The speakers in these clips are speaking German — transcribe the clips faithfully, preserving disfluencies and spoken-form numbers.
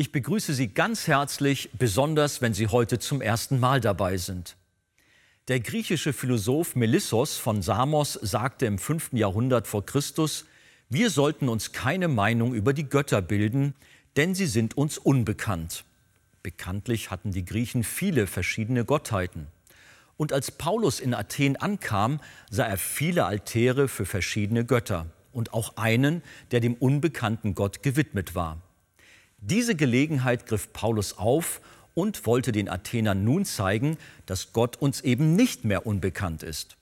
Ich begrüße Sie ganz herzlich, besonders wenn Sie heute zum ersten Mal dabei sind. Der griechische Philosoph Melissos von Samos sagte im fünften Jahrhundert vor Christus, wir sollten uns keine Meinung über die Götter bilden, denn sie sind uns unbekannt. Bekanntlich hatten die Griechen viele verschiedene Gottheiten. Und als Paulus in Athen ankam, sah er viele Altäre für verschiedene Götter und auch einen, der dem unbekannten Gott gewidmet war. Diese Gelegenheit griff Paulus auf und wollte den Athenern nun zeigen, dass Gott uns eben nicht mehr unbekannt ist.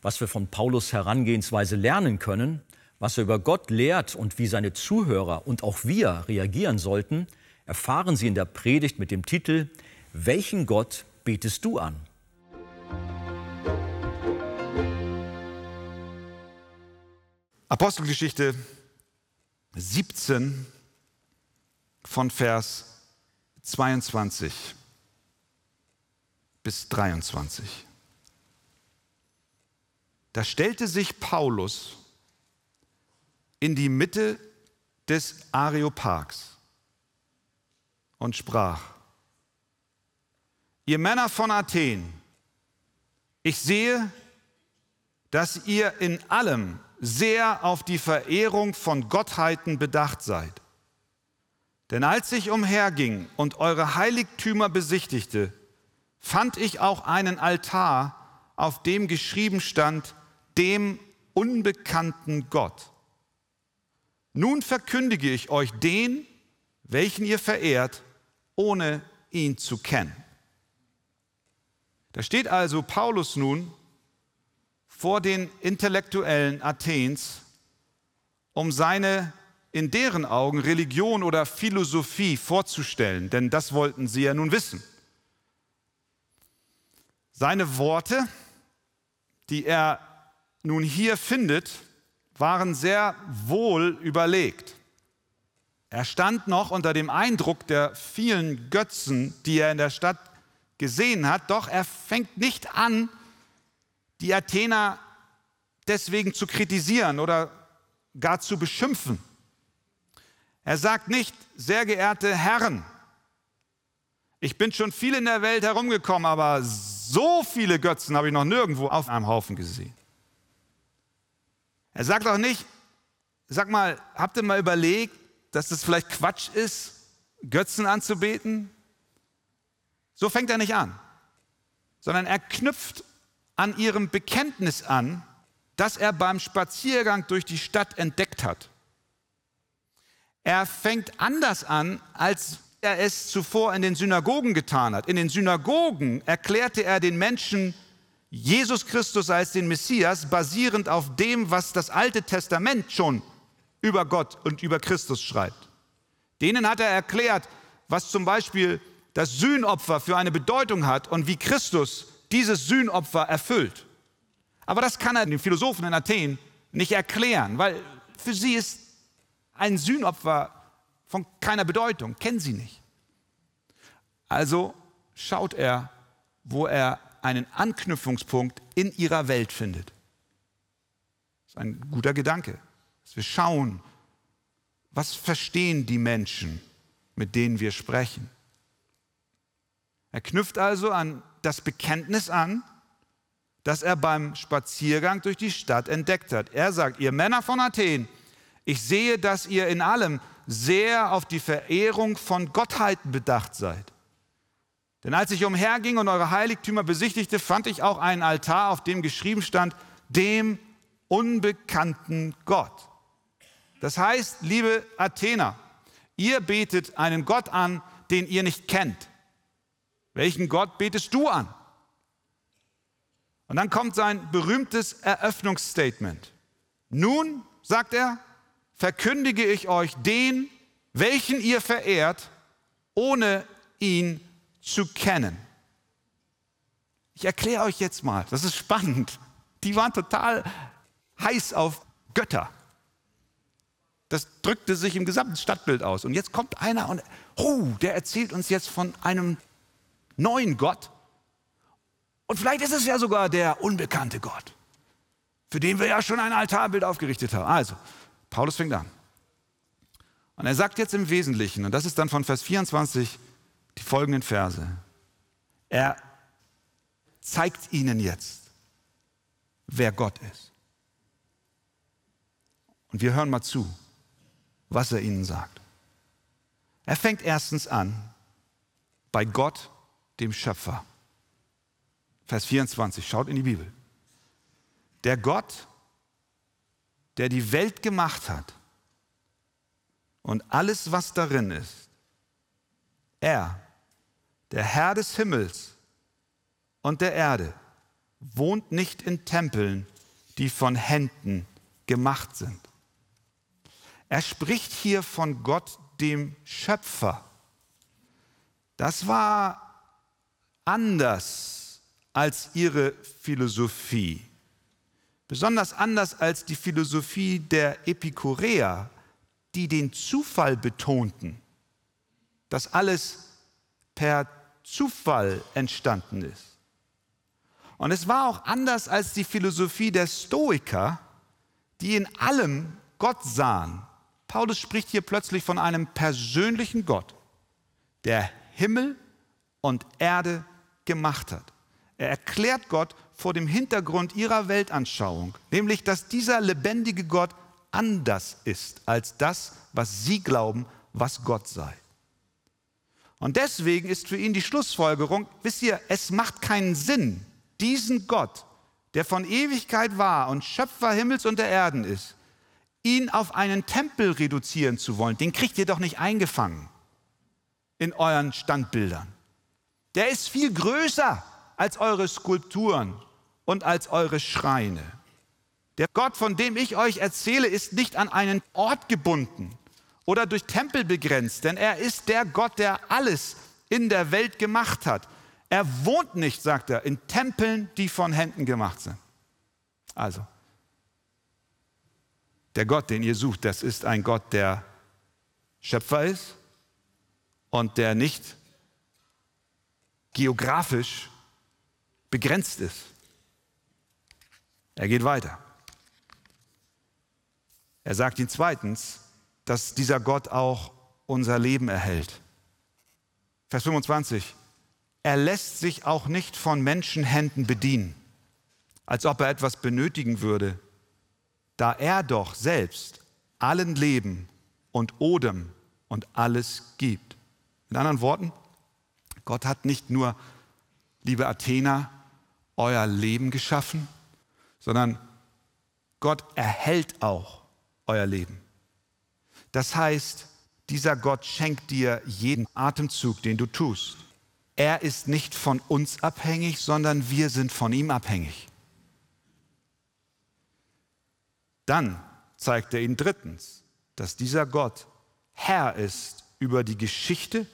Was wir von Paulus' Herangehensweise lernen können, was er über Gott lehrt und wie seine Zuhörer und auch wir reagieren sollten, erfahren Sie in der Predigt mit dem Titel „Welchen Gott betest du an?“ Apostelgeschichte siebzehn von Vers zweiundzwanzig bis dreiundzwanzig. Da stellte sich Paulus in die Mitte des Areopags und sprach: Ihr Männer von Athen, ich sehe, dass ihr in allem sehr auf die Verehrung von Gottheiten bedacht seid. Denn als ich umherging und eure Heiligtümer besichtigte, fand ich auch einen Altar, auf dem geschrieben stand, dem unbekannten Gott. Nun verkündige ich euch den, welchen ihr verehrt, ohne ihn zu kennen. Da steht also Paulus nun vor den Intellektuellen Athens, um seine in deren Augen Religion oder Philosophie vorzustellen, denn das wollten sie ja nun wissen. Seine Worte, die er nun hier findet, waren sehr wohl überlegt. Er stand noch unter dem Eindruck der vielen Götzen, die er in der Stadt gesehen hat, doch er fängt nicht an, die Athener deswegen zu kritisieren oder gar zu beschimpfen. Er sagt nicht, sehr geehrte Herren, ich bin schon viel in der Welt herumgekommen, aber so viele Götzen habe ich noch nirgendwo auf einem Haufen gesehen. Er sagt auch nicht, sag mal, habt ihr mal überlegt, dass das vielleicht Quatsch ist, Götzen anzubeten? So fängt er nicht an, sondern er knüpft an ihrem Bekenntnis an, das er beim Spaziergang durch die Stadt entdeckt hat. Er fängt anders an, als er es zuvor in den Synagogen getan hat. In den Synagogen erklärte er den Menschen Jesus Christus als den Messias, basierend auf dem, was das Alte Testament schon über Gott und über Christus schreibt. Denen hat er erklärt, was zum Beispiel das Sühnopfer für eine Bedeutung hat und wie Christus dieses Sühnopfer erfüllt. Aber das kann er den Philosophen in Athen nicht erklären, weil für sie ist ein Sühnopfer von keiner Bedeutung, kennen sie nicht. Also schaut er, wo er einen Anknüpfungspunkt in ihrer Welt findet. Das ist ein guter Gedanke, dass wir schauen, was verstehen die Menschen, mit denen wir sprechen. Er knüpft also an das Bekenntnis an, das er beim Spaziergang durch die Stadt entdeckt hat. Er sagt, ihr Männer von Athen, ich sehe, dass ihr in allem sehr auf die Verehrung von Gottheiten bedacht seid. Denn als ich umherging und eure Heiligtümer besichtigte, fand ich auch einen Altar, auf dem geschrieben stand, dem unbekannten Gott. Das heißt, liebe Athener, ihr betet einen Gott an, den ihr nicht kennt. Welchen Gott betest du an? Und dann kommt sein berühmtes Eröffnungsstatement. Nun, sagt er, verkündige ich euch den, welchen ihr verehrt, ohne ihn zu kennen. Ich erkläre euch jetzt mal, das ist spannend. Die waren total heiß auf Götter. Das drückte sich im gesamten Stadtbild aus. Und jetzt kommt einer und oh, der erzählt uns jetzt von einem neuen Gott. Und vielleicht ist es ja sogar der unbekannte Gott, für den wir ja schon ein Altarbild aufgerichtet haben. Also, Paulus fängt an. Und er sagt jetzt im Wesentlichen, und das ist dann von Vers vierundzwanzig die folgenden Verse. Er zeigt ihnen jetzt, wer Gott ist. Und wir hören mal zu, was er ihnen sagt. Er fängt erstens an bei Gott, dem Schöpfer. Vers vierundzwanzig, schaut in die Bibel. Der Gott, der die Welt gemacht hat und alles, was darin ist. Er, der Herr des Himmels und der Erde, wohnt nicht in Tempeln, die von Händen gemacht sind. Er spricht hier von Gott, dem Schöpfer. Das war anders als ihre Philosophie. Besonders anders als die Philosophie der Epikureer, die den Zufall betonten, dass alles per Zufall entstanden ist. Und es war auch anders als die Philosophie der Stoiker, die in allem Gott sahen. Paulus spricht hier plötzlich von einem persönlichen Gott, der Himmel und Erde gemacht hat. Er erklärt Gott vor dem Hintergrund ihrer Weltanschauung, nämlich, dass dieser lebendige Gott anders ist als das, was sie glauben, was Gott sei. Und deswegen ist für ihn die Schlussfolgerung, wisst ihr, es macht keinen Sinn, diesen Gott, der von Ewigkeit war und Schöpfer Himmels und der Erden ist, ihn auf einen Tempel reduzieren zu wollen. Den kriegt ihr doch nicht eingefangen in euren Standbildern. Der ist viel größer als eure Skulpturen und als eure Schreine. Der Gott, von dem ich euch erzähle, ist nicht an einen Ort gebunden oder durch Tempel begrenzt, denn er ist der Gott, der alles in der Welt gemacht hat. Er wohnt nicht, sagt er, in Tempeln, die von Händen gemacht sind. Also, der Gott, den ihr sucht, das ist ein Gott, der Schöpfer ist und der nicht geografisch begrenzt ist. Er geht weiter. Er sagt ihnen zweitens, dass dieser Gott auch unser Leben erhält. Vers fünfundzwanzig. Er lässt sich auch nicht von Menschenhänden bedienen, als ob er etwas benötigen würde, da er doch selbst allen Leben und Odem und alles gibt. Mit anderen Worten, Gott hat nicht nur, liebe Athener, euer Leben geschaffen, sondern Gott erhält auch euer Leben. Das heißt, dieser Gott schenkt dir jeden Atemzug, den du tust. Er ist nicht von uns abhängig, sondern wir sind von ihm abhängig. Dann zeigt er ihnen drittens, dass dieser Gott Herr ist über die Geschichte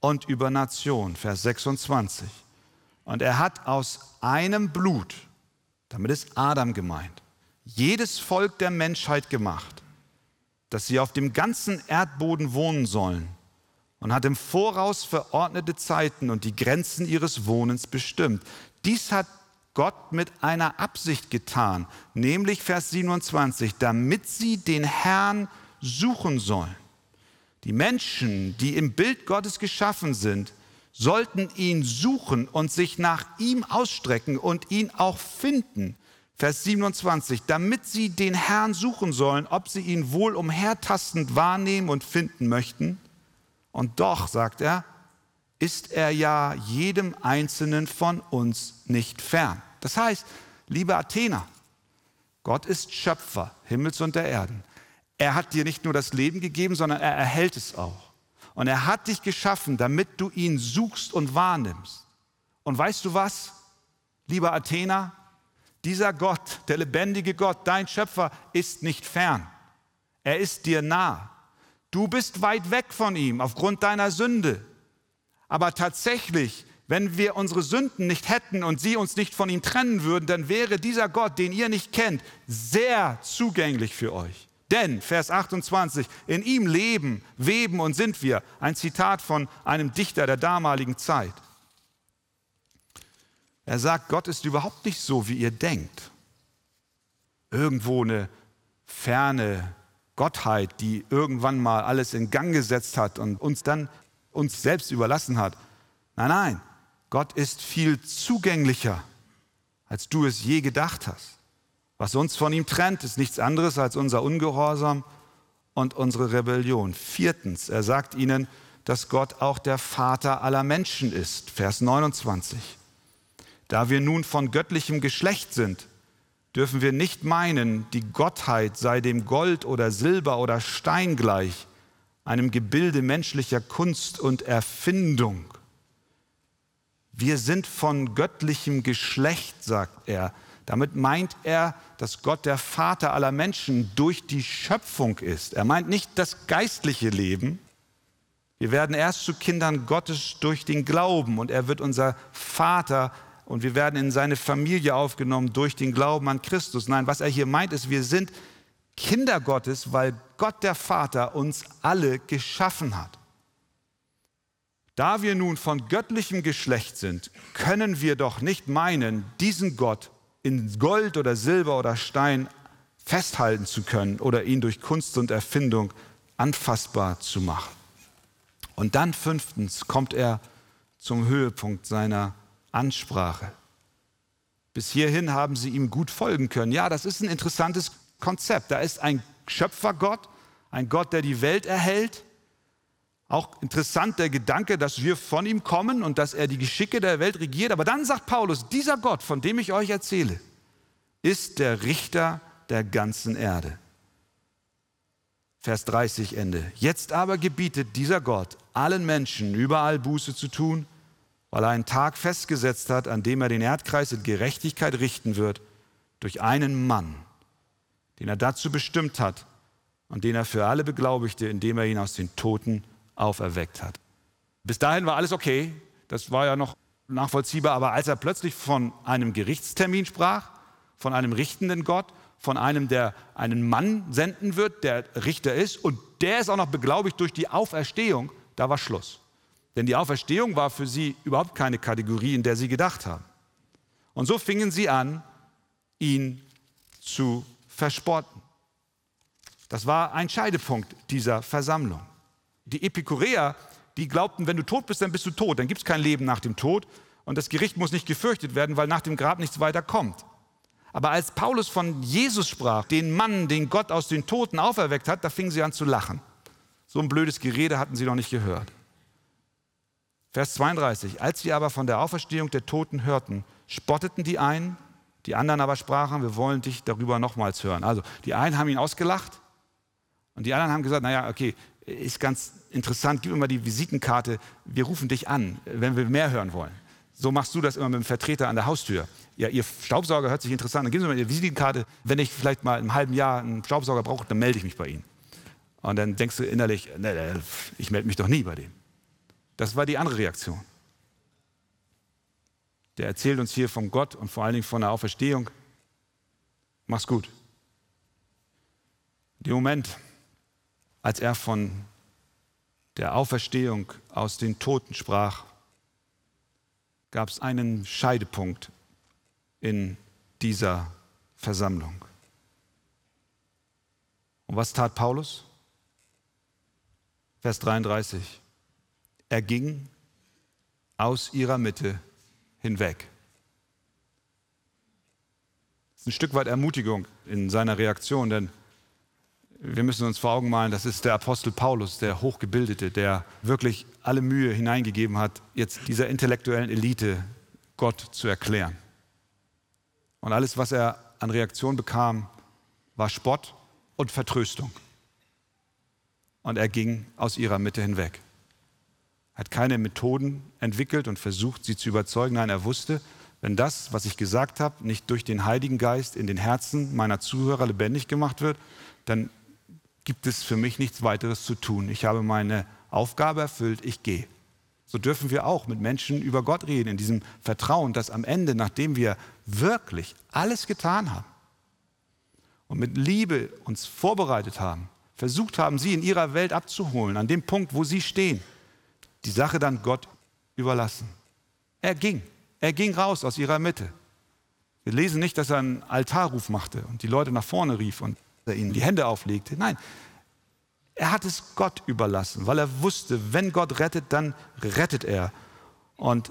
und über Nationen. Vers sechsundzwanzig. Und er hat aus einem Blut, damit ist Adam gemeint, jedes Volk der Menschheit gemacht, dass sie auf dem ganzen Erdboden wohnen sollen. Und hat im Voraus verordnete Zeiten und die Grenzen ihres Wohnens bestimmt. Dies hat Gott mit einer Absicht getan, nämlich Vers siebenundzwanzig, damit sie den Herrn suchen sollen. Die Menschen, die im Bild Gottes geschaffen sind, sollten ihn suchen und sich nach ihm ausstrecken und ihn auch finden. Vers siebenundzwanzig, damit sie den Herrn suchen sollen, ob sie ihn wohl umhertastend wahrnehmen und finden möchten. Und doch, sagt er, ist er ja jedem Einzelnen von uns nicht fern. Das heißt, liebe Athener, Gott ist Schöpfer Himmels und der Erden. Er hat dir nicht nur das Leben gegeben, sondern er erhält es auch. Und er hat dich geschaffen, damit du ihn suchst und wahrnimmst. Und weißt du was, lieber Athener, dieser Gott, der lebendige Gott, dein Schöpfer, ist nicht fern. Er ist dir nah. Du bist weit weg von ihm aufgrund deiner Sünde. Aber tatsächlich, wenn wir unsere Sünden nicht hätten und sie uns nicht von ihm trennen würden, dann wäre dieser Gott, den ihr nicht kennt, sehr zugänglich für euch. Denn, Vers achtundzwanzig, in ihm leben, weben und sind wir. Ein Zitat von einem Dichter der damaligen Zeit. Er sagt, Gott ist überhaupt nicht so, wie ihr denkt. Irgendwo eine ferne Gottheit, die irgendwann mal alles in Gang gesetzt hat und uns dann uns selbst überlassen hat. Nein, nein, Gott ist viel zugänglicher, als du es je gedacht hast. Was uns von ihm trennt, ist nichts anderes als unser Ungehorsam und unsere Rebellion. Viertens, er sagt ihnen, dass Gott auch der Vater aller Menschen ist. Vers neunundzwanzig. Da wir nun von göttlichem Geschlecht sind, dürfen wir nicht meinen, die Gottheit sei dem Gold oder Silber oder Stein gleich, einem Gebilde menschlicher Kunst und Erfindung. Wir sind von göttlichem Geschlecht, sagt er. Damit meint er, dass Gott der Vater aller Menschen durch die Schöpfung ist. Er meint nicht das geistliche Leben. Wir werden erst zu Kindern Gottes durch den Glauben und er wird unser Vater und wir werden in seine Familie aufgenommen durch den Glauben an Christus. Nein, was er hier meint ist, wir sind Kinder Gottes, weil Gott der Vater uns alle geschaffen hat. Da wir nun von göttlichem Geschlecht sind, können wir doch nicht meinen, diesen Gott in Gold oder Silber oder Stein festhalten zu können oder ihn durch Kunst und Erfindung anfassbar zu machen. Und dann fünftens kommt er zum Höhepunkt seiner Ansprache. Bis hierhin haben sie ihm gut folgen können. Ja, das ist ein interessantes Konzept. Da ist ein Schöpfergott, ein Gott, der die Welt erhält. Auch interessant der Gedanke, dass wir von ihm kommen und dass er die Geschicke der Welt regiert. Aber dann sagt Paulus, dieser Gott, von dem ich euch erzähle, ist der Richter der ganzen Erde. Vers dreißig Ende. Jetzt aber gebietet dieser Gott allen Menschen überall Buße zu tun, weil er einen Tag festgesetzt hat, an dem er den Erdkreis in Gerechtigkeit richten wird durch einen Mann, den er dazu bestimmt hat und den er für alle beglaubigte, indem er ihn aus den Toten auferweckt hat. Bis dahin war alles okay, das war ja noch nachvollziehbar, aber als er plötzlich von einem Gerichtstermin sprach, von einem richtenden Gott, von einem, der einen Mann senden wird, der Richter ist und der ist auch noch beglaubigt durch die Auferstehung, da war Schluss. Denn die Auferstehung war für sie überhaupt keine Kategorie, in der sie gedacht haben. Und so fingen sie an, ihn zu verspotten. Das war ein Scheidepunkt dieser Versammlung. Die Epikureer, die glaubten, wenn du tot bist, dann bist du tot. Dann gibt es kein Leben nach dem Tod. Und das Gericht muss nicht gefürchtet werden, weil nach dem Grab nichts weiter kommt. Aber als Paulus von Jesus sprach, den Mann, den Gott aus den Toten auferweckt hat, da fingen sie an zu lachen. So ein blödes Gerede hatten sie noch nicht gehört. Vers zweiunddreißig. Als sie aber von der Auferstehung der Toten hörten, spotteten die einen. Die anderen aber sprachen, wir wollen dich darüber nochmals hören. Also die einen haben ihn ausgelacht und die anderen haben gesagt, naja, okay, ist ganz interessant, gib mir mal die Visitenkarte, wir rufen dich an, wenn wir mehr hören wollen. So machst du das immer mit dem Vertreter an der Haustür. Ja, ihr Staubsauger hört sich interessant an, dann geben Sie mir mal Ihre Visitenkarte, wenn ich vielleicht mal im halben Jahr einen Staubsauger brauche, dann melde ich mich bei Ihnen. Und dann denkst du innerlich, nee, nee, ich melde mich doch nie bei dem. Das war die andere Reaktion. Der erzählt uns hier von Gott und vor allen Dingen von der Auferstehung. Mach's gut. In dem Moment, als er von der Auferstehung aus den Toten sprach, gab es einen Scheidepunkt in dieser Versammlung. Und was tat Paulus? Vers dreiunddreißig. Er ging aus ihrer Mitte hinweg. Das ist ein Stück weit Ermutigung in seiner Reaktion, denn wir müssen uns vor Augen malen, das ist der Apostel Paulus, der Hochgebildete, der wirklich alle Mühe hineingegeben hat, jetzt dieser intellektuellen Elite Gott zu erklären. Und alles, was er an Reaktion bekam, war Spott und Vertröstung. Und er ging aus ihrer Mitte hinweg. Hat keine Methoden entwickelt und versucht, sie zu überzeugen. Nein, er wusste, wenn das, was ich gesagt habe, nicht durch den Heiligen Geist in den Herzen meiner Zuhörer lebendig gemacht wird, dann gibt es für mich nichts weiteres zu tun. Ich habe meine Aufgabe erfüllt, ich gehe. So dürfen wir auch mit Menschen über Gott reden, in diesem Vertrauen, dass am Ende, nachdem wir wirklich alles getan haben und mit Liebe uns vorbereitet haben, versucht haben, sie in ihrer Welt abzuholen, an dem Punkt, wo sie stehen, die Sache dann Gott überlassen. Er ging. Er ging raus aus ihrer Mitte. Wir lesen nicht, dass er einen Altarruf machte und die Leute nach vorne rief und dass er ihnen die Hände auflegte. Nein, er hat es Gott überlassen, weil er wusste, wenn Gott rettet, dann rettet er. Und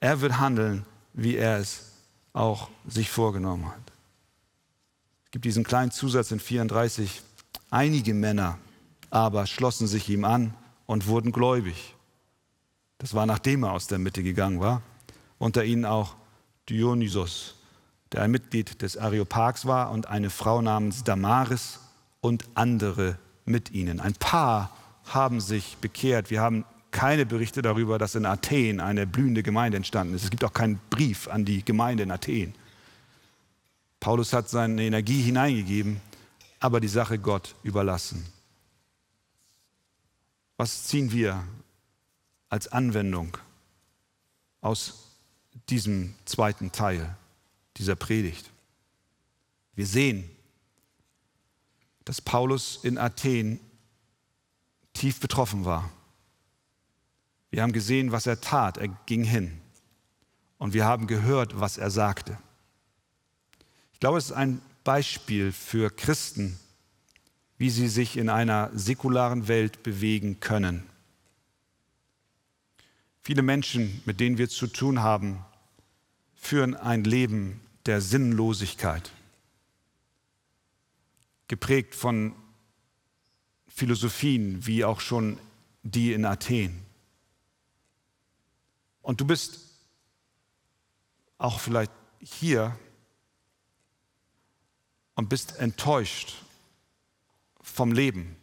er wird handeln, wie er es auch sich vorgenommen hat. Es gibt diesen kleinen Zusatz in vierunddreißig. Einige Männer aber schlossen sich ihm an und wurden gläubig. Das war, nachdem er aus der Mitte gegangen war. Unter ihnen auch Dionysos, der ein Mitglied des Areopags war, und eine Frau namens Damaris und andere mit ihnen. Ein paar haben sich bekehrt. Wir haben keine Berichte darüber, dass in Athen eine blühende Gemeinde entstanden ist. Es gibt auch keinen Brief an die Gemeinde in Athen. Paulus hat seine Energie hineingegeben, aber die Sache Gott überlassen. Was ziehen wir als Anwendung aus diesem zweiten Teil dieser Predigt? Wir sehen, dass Paulus in Athen tief betroffen war. Wir haben gesehen, was er tat. Er ging hin. Und wir haben gehört, was er sagte. Ich glaube, es ist ein Beispiel für Christen, wie sie sich in einer säkularen Welt bewegen können. Viele Menschen, mit denen wir zu tun haben, führen ein Leben der Sinnlosigkeit, geprägt von Philosophien, wie auch schon die in Athen. Und du bist auch vielleicht hier und bist enttäuscht vom Leben.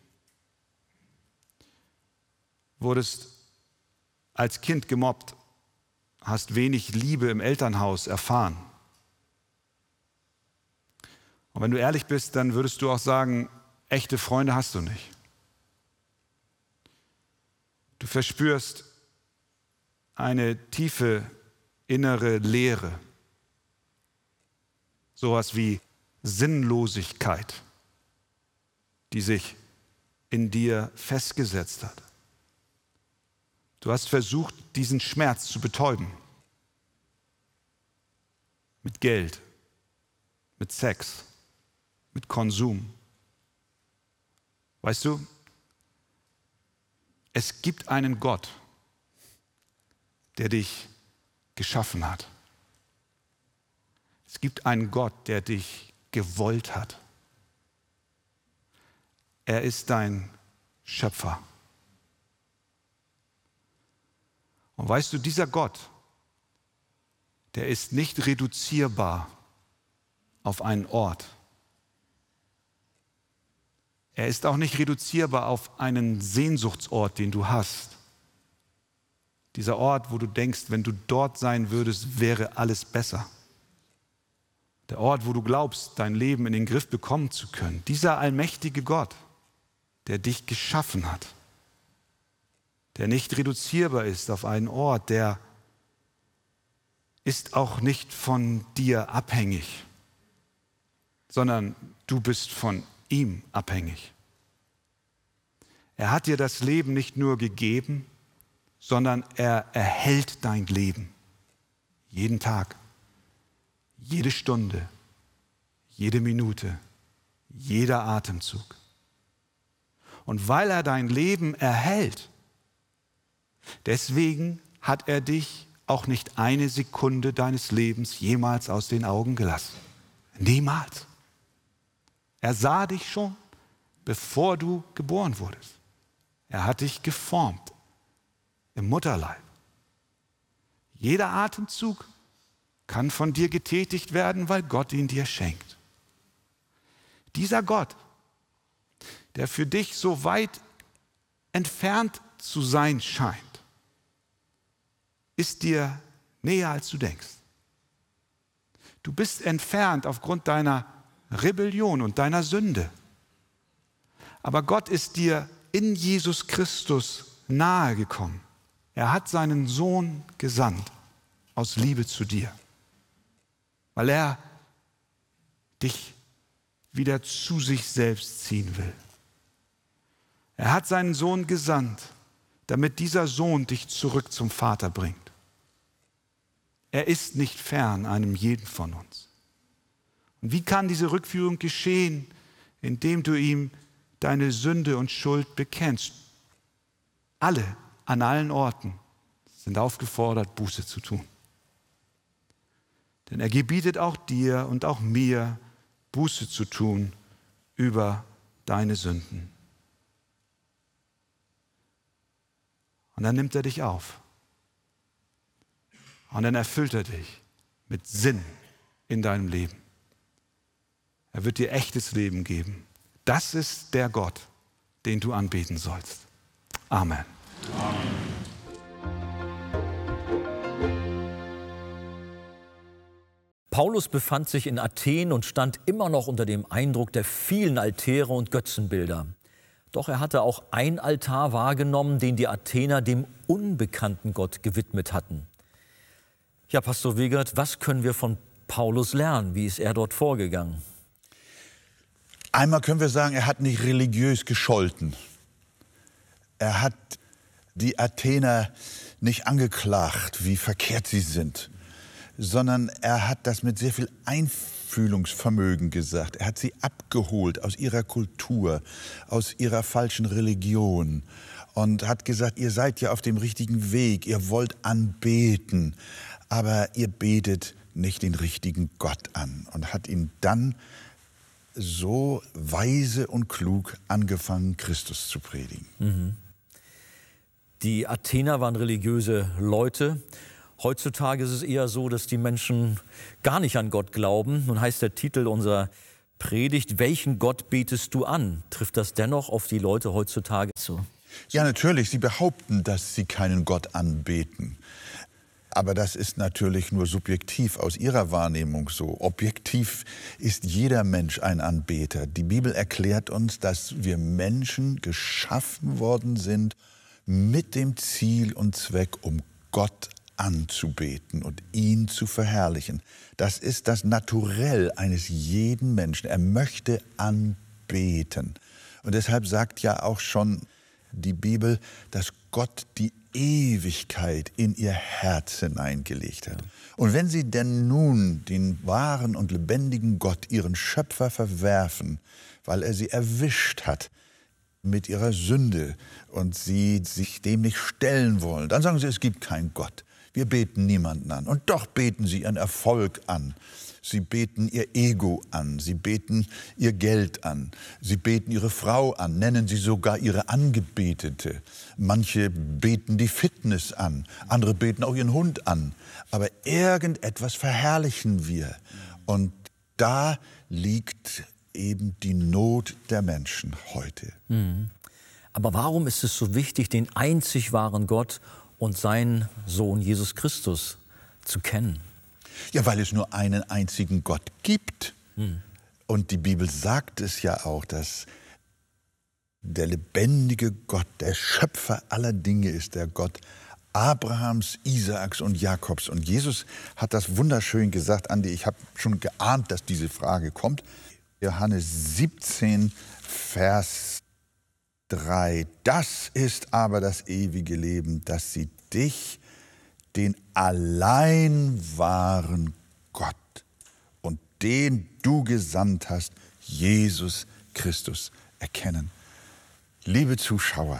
Wurdest als Kind gemobbt, hast wenig Liebe im Elternhaus erfahren. Und wenn du ehrlich bist, dann würdest du auch sagen, echte Freunde hast du nicht. Du verspürst eine tiefe innere Leere, sowas wie Sinnlosigkeit, die sich in dir festgesetzt hat. Du hast versucht, diesen Schmerz zu betäuben. Mit Geld, mit Sex, mit Konsum. Weißt du, es gibt einen Gott, der dich geschaffen hat. Es gibt einen Gott, der dich gewollt hat. Er ist dein Schöpfer. Und weißt du, dieser Gott, der ist nicht reduzierbar auf einen Ort. Er ist auch nicht reduzierbar auf einen Sehnsuchtsort, den du hast. Dieser Ort, wo du denkst, wenn du dort sein würdest, wäre alles besser. Der Ort, wo du glaubst, dein Leben in den Griff bekommen zu können. Dieser allmächtige Gott, der dich geschaffen hat, der nicht reduzierbar ist auf einen Ort, der ist auch nicht von dir abhängig, sondern du bist von ihm abhängig. Er hat dir das Leben nicht nur gegeben, sondern er erhält dein Leben. Jeden Tag, jede Stunde, jede Minute, jeder Atemzug. Und weil er dein Leben erhält, deswegen hat er dich auch nicht eine Sekunde deines Lebens jemals aus den Augen gelassen. Niemals. Er sah dich schon, bevor du geboren wurdest. Er hat dich geformt im Mutterleib. Jeder Atemzug kann von dir getätigt werden, weil Gott ihn dir schenkt. Dieser Gott, der für dich so weit entfernt zu sein scheint, ist dir näher, als du denkst. Du bist entfernt aufgrund deiner Rebellion und deiner Sünde. Aber Gott ist dir in Jesus Christus nahe gekommen. Er hat seinen Sohn gesandt aus Liebe zu dir, weil er dich wieder zu sich selbst ziehen will. Er hat seinen Sohn gesandt, damit dieser Sohn dich zurück zum Vater bringt. Er ist nicht fern einem jeden von uns. Und wie kann diese Rückführung geschehen? indem du ihm deine Sünde und Schuld bekennst. Alle, an allen Orten sind aufgefordert, Buße zu tun. Denn er gebietet auch dir und auch mir, Buße zu tun über deine Sünden. Und dann nimmt er dich auf. Und dann erfüllt er dich mit Sinn in deinem Leben. Er wird dir echtes Leben geben. Das ist der Gott, den du anbeten sollst. Amen. Amen. Paulus befand sich in Athen und stand immer noch unter dem Eindruck der vielen Altäre und Götzenbilder. Doch er hatte auch einen Altar wahrgenommen, den die Athener dem unbekannten Gott gewidmet hatten. Ja, Pastor Wegert, was können wir von Paulus lernen? Wie ist er dort vorgegangen? Einmal können wir sagen, er hat nicht religiös gescholten. Er hat die Athener nicht angeklagt, wie verkehrt sie sind, sondern er hat das mit sehr viel Einfühlungsvermögen gesagt. Er hat sie abgeholt aus ihrer Kultur, aus ihrer falschen Religion und hat gesagt, ihr seid ja auf dem richtigen Weg, ihr wollt anbeten, aber ihr betet nicht den richtigen Gott an, und hat ihn dann so weise und klug angefangen, Christus zu predigen. Mhm. Die Athener waren religiöse Leute. Heutzutage ist es eher so, dass die Menschen gar nicht an Gott glauben. Nun heißt der Titel unserer Predigt, welchen Gott betest du an? Trifft das dennoch auf die Leute heutzutage zu? Ja, natürlich. Sie behaupten, dass sie keinen Gott anbeten. Aber das ist natürlich nur subjektiv aus ihrer Wahrnehmung so. Objektiv ist jeder Mensch ein Anbeter. Die Bibel erklärt uns, dass wir Menschen geschaffen worden sind mit dem Ziel und Zweck, um Gott anzubeten. anzubeten und ihn zu verherrlichen. Das ist das Naturell eines jeden Menschen. Er möchte anbeten. Und deshalb sagt ja auch schon die Bibel, dass Gott die Ewigkeit in ihr Herz hineingelegt hat. Und wenn sie denn nun den wahren und lebendigen Gott, ihren Schöpfer, verwerfen, weil er sie erwischt hat mit ihrer Sünde und sie sich dem nicht stellen wollen, dann sagen sie, es gibt keinen Gott. Wir beten niemanden an. Und doch beten sie ihren Erfolg an. Sie beten ihr Ego an. Sie beten ihr Geld an. Sie beten ihre Frau an. Nennen sie sogar ihre Angebetete. Manche beten die Fitness an. Andere beten auch ihren Hund an. Aber irgendetwas verherrlichen wir. Und da liegt eben die Not der Menschen heute. Mhm. Aber warum ist es so wichtig, den einzig wahren Gott und seinen Sohn Jesus Christus zu kennen? Ja, weil es nur einen einzigen Gott gibt. Hm. Und die Bibel sagt es ja auch, dass der lebendige Gott, der Schöpfer aller Dinge ist, der Gott Abrahams, Isaaks und Jakobs. Und Jesus hat das wunderschön gesagt. Andi, ich habe schon geahnt, dass diese Frage kommt. Johannes siebzehn, Vers drei. Das ist aber das ewige Leben, dass sie dich, den allein wahren Gott und den du gesandt hast, Jesus Christus, erkennen. Liebe Zuschauer,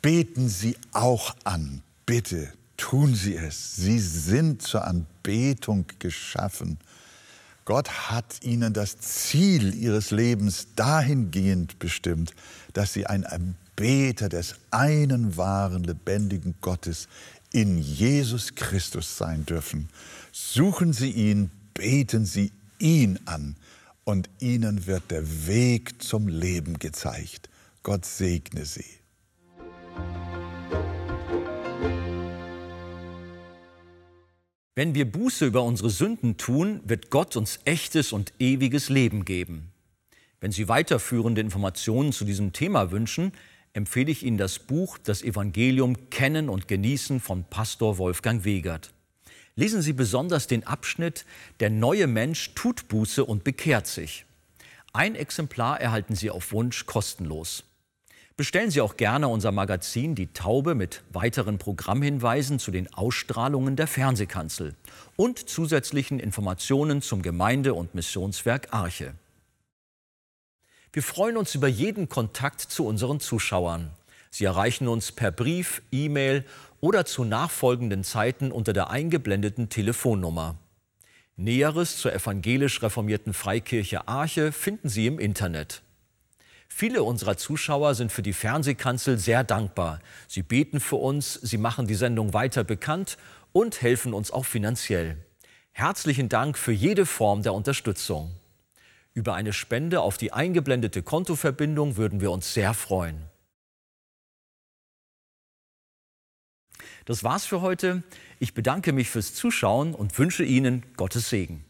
beten Sie auch an, bitte tun Sie es. Sie sind zur Anbetung geschaffen. Gott hat ihnen das Ziel ihres Lebens dahingehend bestimmt, dass sie ein Anbeter des einen wahren, lebendigen Gottes in Jesus Christus sein dürfen. Suchen Sie ihn, beten Sie ihn an, und ihnen wird der Weg zum Leben gezeigt. Gott segne Sie. Wenn wir Buße über unsere Sünden tun, wird Gott uns echtes und ewiges Leben geben. Wenn Sie weiterführende Informationen zu diesem Thema wünschen, empfehle ich Ihnen das Buch Das Evangelium Kennen und Genießen von Pastor Wolfgang Wegert. Lesen Sie besonders den Abschnitt Der neue Mensch tut Buße und bekehrt sich. Ein Exemplar erhalten Sie auf Wunsch kostenlos. Bestellen Sie auch gerne unser Magazin Die Taube mit weiteren Programmhinweisen zu den Ausstrahlungen der Fernsehkanzel und zusätzlichen Informationen zum Gemeinde- und Missionswerk Arche. Wir freuen uns über jeden Kontakt zu unseren Zuschauern. Sie erreichen uns per Brief, E-Mail oder zu nachfolgenden Zeiten unter der eingeblendeten Telefonnummer. Näheres zur evangelisch-reformierten Freikirche Arche finden Sie im Internet. Viele unserer Zuschauer sind für die Fernsehkanzel sehr dankbar. Sie beten für uns, sie machen die Sendung weiter bekannt und helfen uns auch finanziell. Herzlichen Dank für jede Form der Unterstützung. Über eine Spende auf die eingeblendete Kontoverbindung würden wir uns sehr freuen. Das war's für heute. Ich bedanke mich fürs Zuschauen und wünsche Ihnen Gottes Segen.